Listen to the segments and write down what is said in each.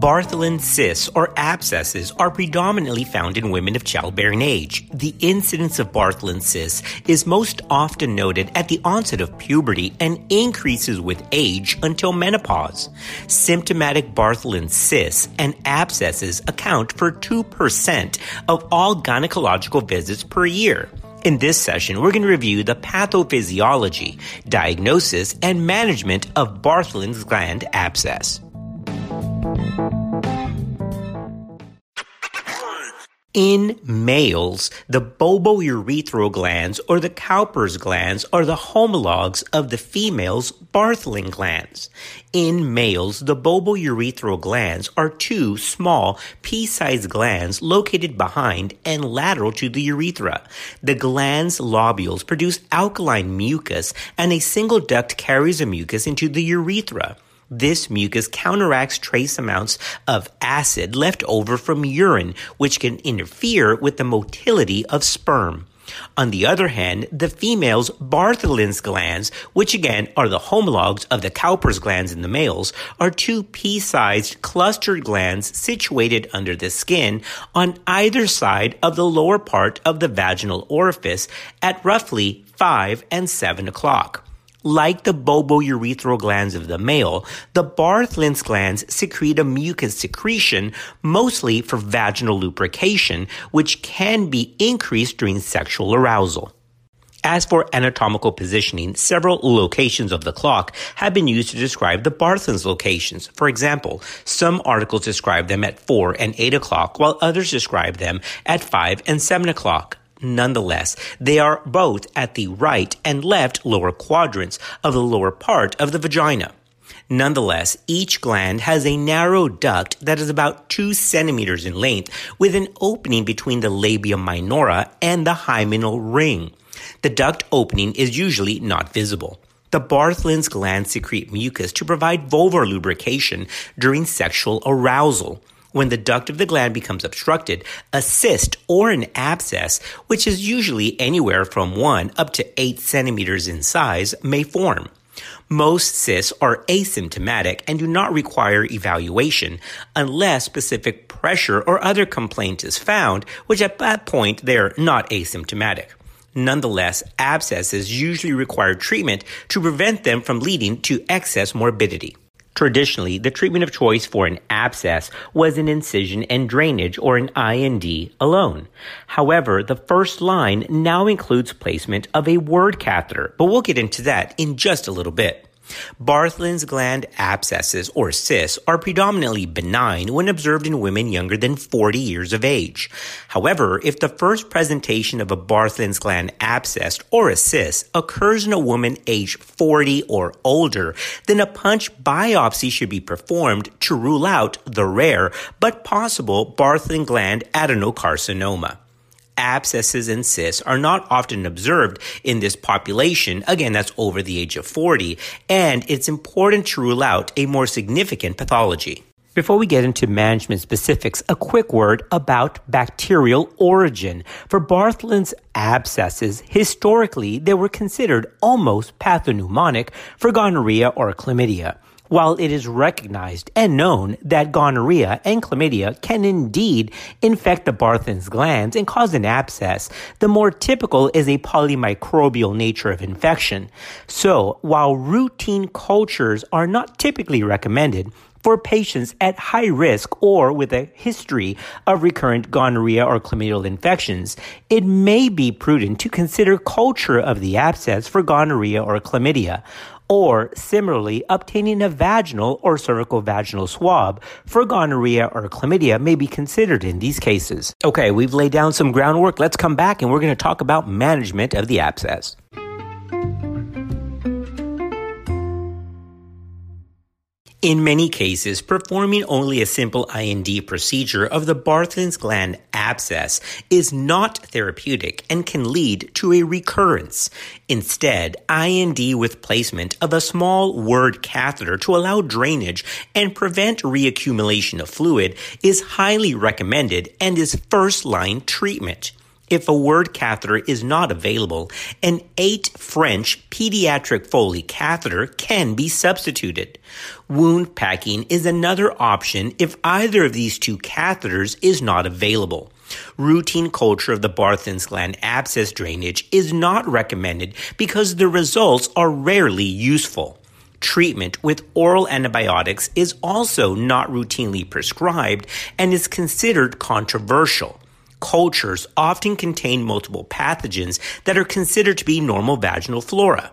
Bartholin cysts or abscesses are predominantly found in women of childbearing age. The incidence of Bartholin cysts is most often noted at the onset of puberty and increases with age until menopause. Symptomatic Bartholin cysts and abscesses account for 2% of all gynecological visits per year. In this session, we're going to review the pathophysiology, diagnosis, and management of Bartholin's gland abscess. In males, the bulbourethral glands or the Cowper's glands are the homologs of the female's Bartholin glands. In males, the bulbourethral glands are two small, pea-sized glands located behind and lateral to the urethra. The gland's lobules produce alkaline mucus, and a single duct carries the mucus into the urethra. This mucus counteracts trace amounts of acid left over from urine, which can interfere with the motility of sperm. On the other hand, the female's Bartholin's glands, which again are the homologs of the Cowper's glands in the males, are two pea-sized clustered glands situated under the skin on either side of the lower part of the vaginal orifice at roughly 5 and 7 o'clock. Like the bulbourethral glands of the male, the Bartholin's glands secrete a mucus secretion, mostly for vaginal lubrication, which can be increased during sexual arousal. As for anatomical positioning, several locations of the clock have been used to describe the Bartholin's locations. For example, some articles describe them at 4 and 8 o'clock, while others describe them at 5 and 7 o'clock. Nonetheless, they are both at the right and left lower quadrants of the lower part of the vagina. Nonetheless, each gland has a narrow duct that is about 2 centimeters in length, with an opening between the labia minora and the hymenal ring. The duct opening is usually not visible. The Bartholin's glands secrete mucus to provide vulvar lubrication during sexual arousal. When the duct of the gland becomes obstructed, a cyst or an abscess, which is usually anywhere from 1 up to 8 centimeters in size, may form. Most cysts are asymptomatic and do not require evaluation unless specific pressure or other complaint is found, which at that point they are not asymptomatic. Nonetheless, abscesses usually require treatment to prevent them from leading to excess morbidity. Traditionally, the treatment of choice for an abscess was an incision and drainage, or an IND, alone. However, the first line now includes placement of a word catheter, but we'll get into that in just a little bit. Bartholin's gland abscesses, or cysts, are predominantly benign when observed in women younger than 40 years of age. However, if the first presentation of a Bartholin's gland abscess or a cyst occurs in a woman aged 40 or older, then a punch biopsy should be performed to rule out the rare but possible Bartholin gland adenocarcinoma. Abscesses and cysts are not often observed in this population, again that's over the age of 40, and it's important to rule out a more significant pathology. Before we get into management specifics, a quick word about bacterial origin. For Bartholin's abscesses, historically they were considered almost pathognomonic for gonorrhea or chlamydia. While it is recognized and known that gonorrhea and chlamydia can indeed infect the Bartholin's glands and cause an abscess, the more typical is a polymicrobial nature of infection. So, while routine cultures are not typically recommended for patients at high risk or with a history of recurrent gonorrhea or chlamydial infections, it may be prudent to consider culture of the abscess for gonorrhea or chlamydia, or similarly, obtaining a vaginal or cervicovaginal swab for gonorrhea or chlamydia may be considered in these cases. Okay, we've laid down some groundwork. Let's come back and we're going to talk about management of the abscess. In many cases, performing only a simple IND procedure of the Bartholin's gland abscess is not therapeutic and can lead to a recurrence. Instead, IND with placement of a small word catheter to allow drainage and prevent reaccumulation of fluid is highly recommended and is first-line treatment. If a word catheter is not available, an 8 French pediatric Foley catheter can be substituted. Wound packing is another option if either of these two catheters is not available. Routine culture of the Bartholin's gland abscess drainage is not recommended because the results are rarely useful. Treatment with oral antibiotics is also not routinely prescribed and is considered controversial. Cultures often contain multiple pathogens that are considered to be normal vaginal flora.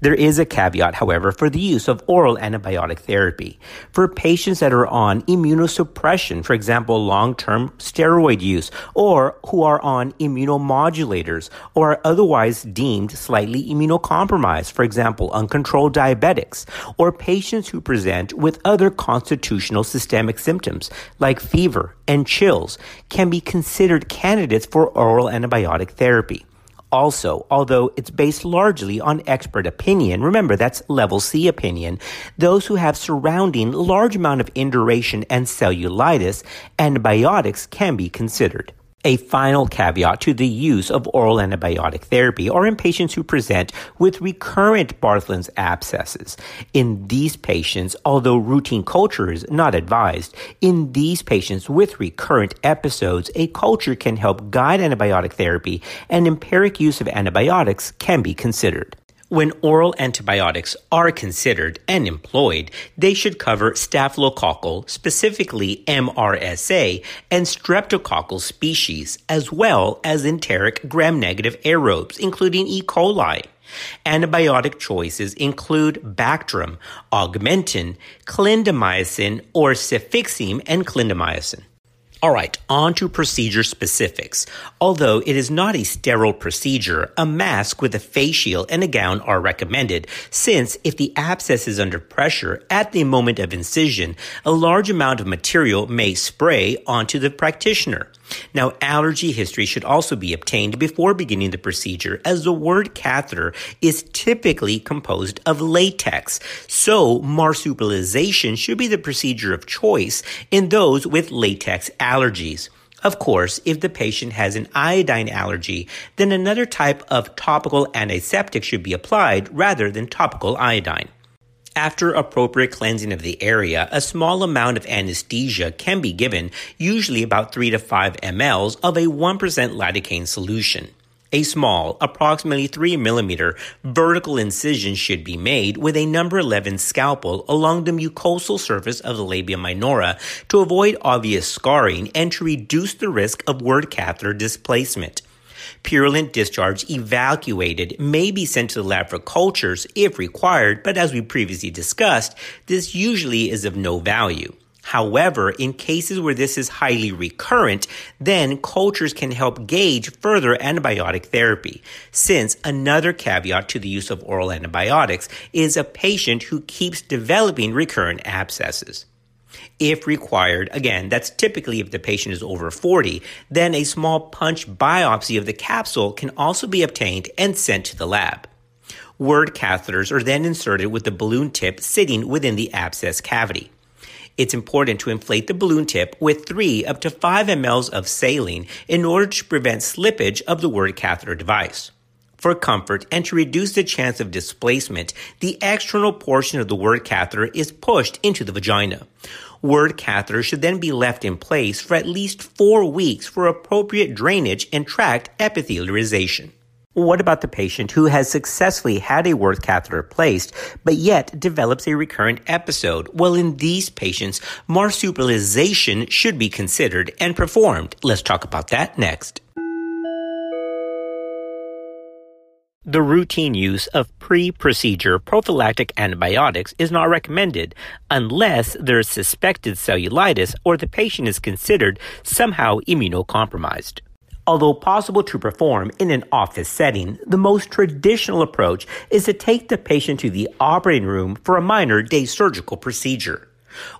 There is a caveat, however, for the use of oral antibiotic therapy. For patients that are on immunosuppression, for example, long-term steroid use, or who are on immunomodulators, or are otherwise deemed slightly immunocompromised, for example, uncontrolled diabetics, or patients who present with other constitutional systemic symptoms, like fever and chills, can be considered candidates for oral antibiotic therapy. Also, although it's based largely on expert opinion, remember that's level C opinion, those who have surrounding large amount of induration and cellulitis, antibiotics can be considered. A final caveat to the use of oral antibiotic therapy are in patients who present with recurrent Bartholin's abscesses. In these patients, although routine culture is not advised, in these patients with recurrent episodes, a culture can help guide antibiotic therapy, and empiric use of antibiotics can be considered. When oral antibiotics are considered and employed, they should cover staphylococcal, specifically MRSA, and streptococcal species, as well as enteric gram-negative aerobes, including E. coli. Antibiotic choices include Bactrim, Augmentin, Clindamycin, or Cefixime and Clindamycin. All right, on to procedure specifics. Although it is not a sterile procedure, a mask with a face shield and a gown are recommended, since if the abscess is under pressure at the moment of incision, a large amount of material may spray onto the practitioner. Now, allergy history should also be obtained before beginning the procedure, as the word catheter is typically composed of latex, so marsupialization should be the procedure of choice in those with latex allergy. Of course, if the patient has an iodine allergy, then another type of topical antiseptic should be applied rather than topical iodine. After appropriate cleansing of the area, a small amount of anesthesia can be given, usually about 3 to 5 mLs of a 1% lidocaine solution. A small, approximately 3 mm vertical incision should be made with a number 11 scalpel along the mucosal surface of the labia minora to avoid obvious scarring and to reduce the risk of word catheter displacement. Purulent discharge evacuated may be sent to the lab for cultures if required, but as we previously discussed, this usually is of no value. However, in cases where this is highly recurrent, then cultures can help gauge further antibiotic therapy, since another caveat to the use of oral antibiotics is a patient who keeps developing recurrent abscesses. If required, again, that's typically if the patient is over 40, then a small punch biopsy of the capsule can also be obtained and sent to the lab. Word catheters are then inserted with the balloon tip sitting within the abscess cavity. It's important to inflate the balloon tip with 3 up to 5 mLs of saline in order to prevent slippage of the word catheter device. For comfort and to reduce the chance of displacement, the external portion of the word catheter is pushed into the vagina. Word catheters should then be left in place for at least 4 weeks for appropriate drainage and tract epithelialization. What about the patient who has successfully had a word catheter placed, but yet develops a recurrent episode? Well, in these patients, marsupialization should be considered and performed. Let's talk about that next. The routine use of pre-procedure prophylactic antibiotics is not recommended unless there is suspected cellulitis or the patient is considered somehow immunocompromised. Although possible to perform in an office setting, the most traditional approach is to take the patient to the operating room for a minor day surgical procedure.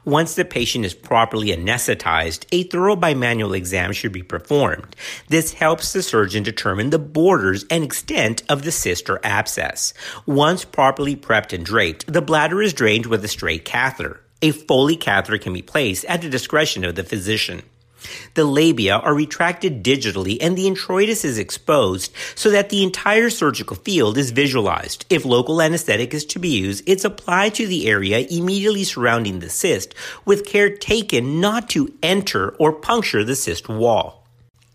Once the patient is properly anesthetized, a thorough bimanual exam should be performed. This helps the surgeon determine the borders and extent of the cyst or abscess. Once properly prepped and draped, the bladder is drained with a straight catheter. A Foley catheter can be placed at the discretion of the physician. The labia are retracted digitally and the introitus is exposed so that the entire surgical field is visualized. If local anesthetic is to be used, it's applied to the area immediately surrounding the cyst, with care taken not to enter or puncture the cyst wall.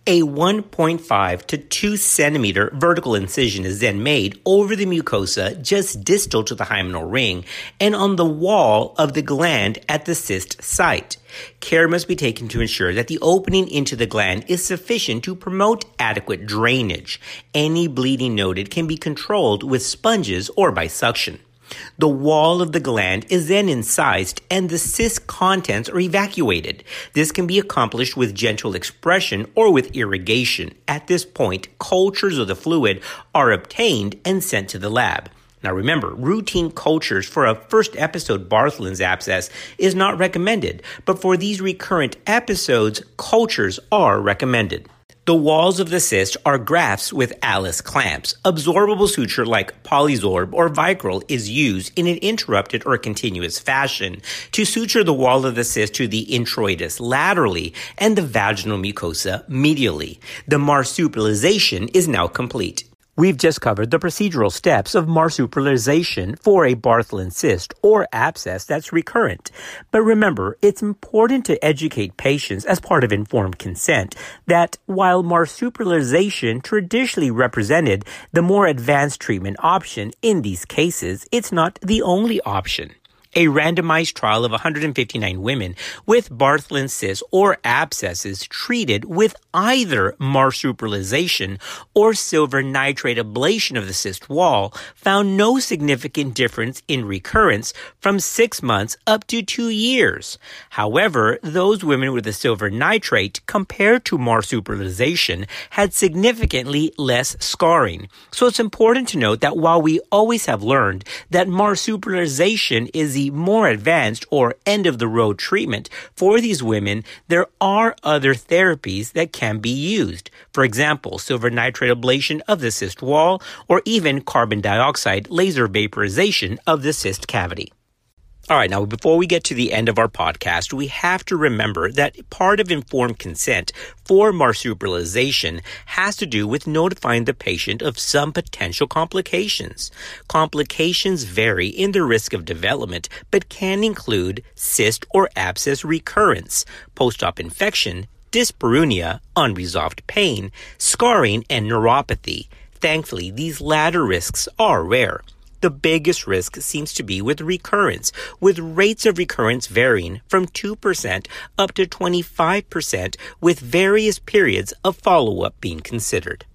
A 1.5 to 2 centimeter vertical incision is then made over the mucosa just distal to the hymenal ring and on the wall of the gland at the cyst site. Care must be taken to ensure that the opening into the gland is sufficient to promote adequate drainage. Any bleeding noted can be controlled with sponges or by suction. The wall of the gland is then incised and the cyst contents are evacuated. This can be accomplished with gentle expression or with irrigation. At this point, cultures of the fluid are obtained and sent to the lab. Now remember, routine cultures for a first episode Bartholin's abscess is not recommended, but for these recurrent episodes, cultures are recommended. The walls of the cyst are grafts with Alice clamps. Absorbable suture like Polysorb or Vicryl is used in an interrupted or continuous fashion to suture the wall of the cyst to the introitus laterally and the vaginal mucosa medially. The marsupialization is now complete. We've just covered the procedural steps of marsupialization for a Bartholin cyst or abscess that's recurrent. But remember, it's important to educate patients as part of informed consent that while marsupialization traditionally represented the more advanced treatment option in these cases, it's not the only option. A randomized trial of 159 women with Bartholin cysts or abscesses treated with either marsupialization or silver nitrate ablation of the cyst wall found no significant difference in recurrence from 6 months up to 2 years. However, those women with the silver nitrate compared to marsupialization had significantly less scarring. So it's important to note that while we always have learned that marsupialization is the more advanced or end-of-the-road treatment for these women, there are other therapies that can be used. For example, silver nitrate ablation of the cyst wall or even carbon dioxide laser vaporization of the cyst cavity. All right, now before we get to the end of our podcast, we have to remember that part of informed consent for marsupialization has to do with notifying the patient of some potential complications. Complications vary in the risk of development, but can include cyst or abscess recurrence, post-op infection, dyspareunia, unresolved pain, scarring, and neuropathy. Thankfully, these latter risks are rare. The biggest risk seems to be with recurrence, with rates of recurrence varying from 2% up to 25%, with various periods of follow-up being considered.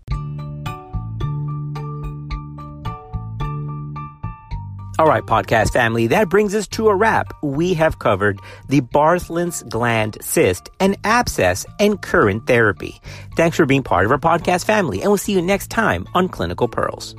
All right, podcast family, that brings us to a wrap. We have covered the Bartholin's gland cyst and abscess and current therapy. Thanks for being part of our podcast family, and we'll see you next time on Clinical Pearls.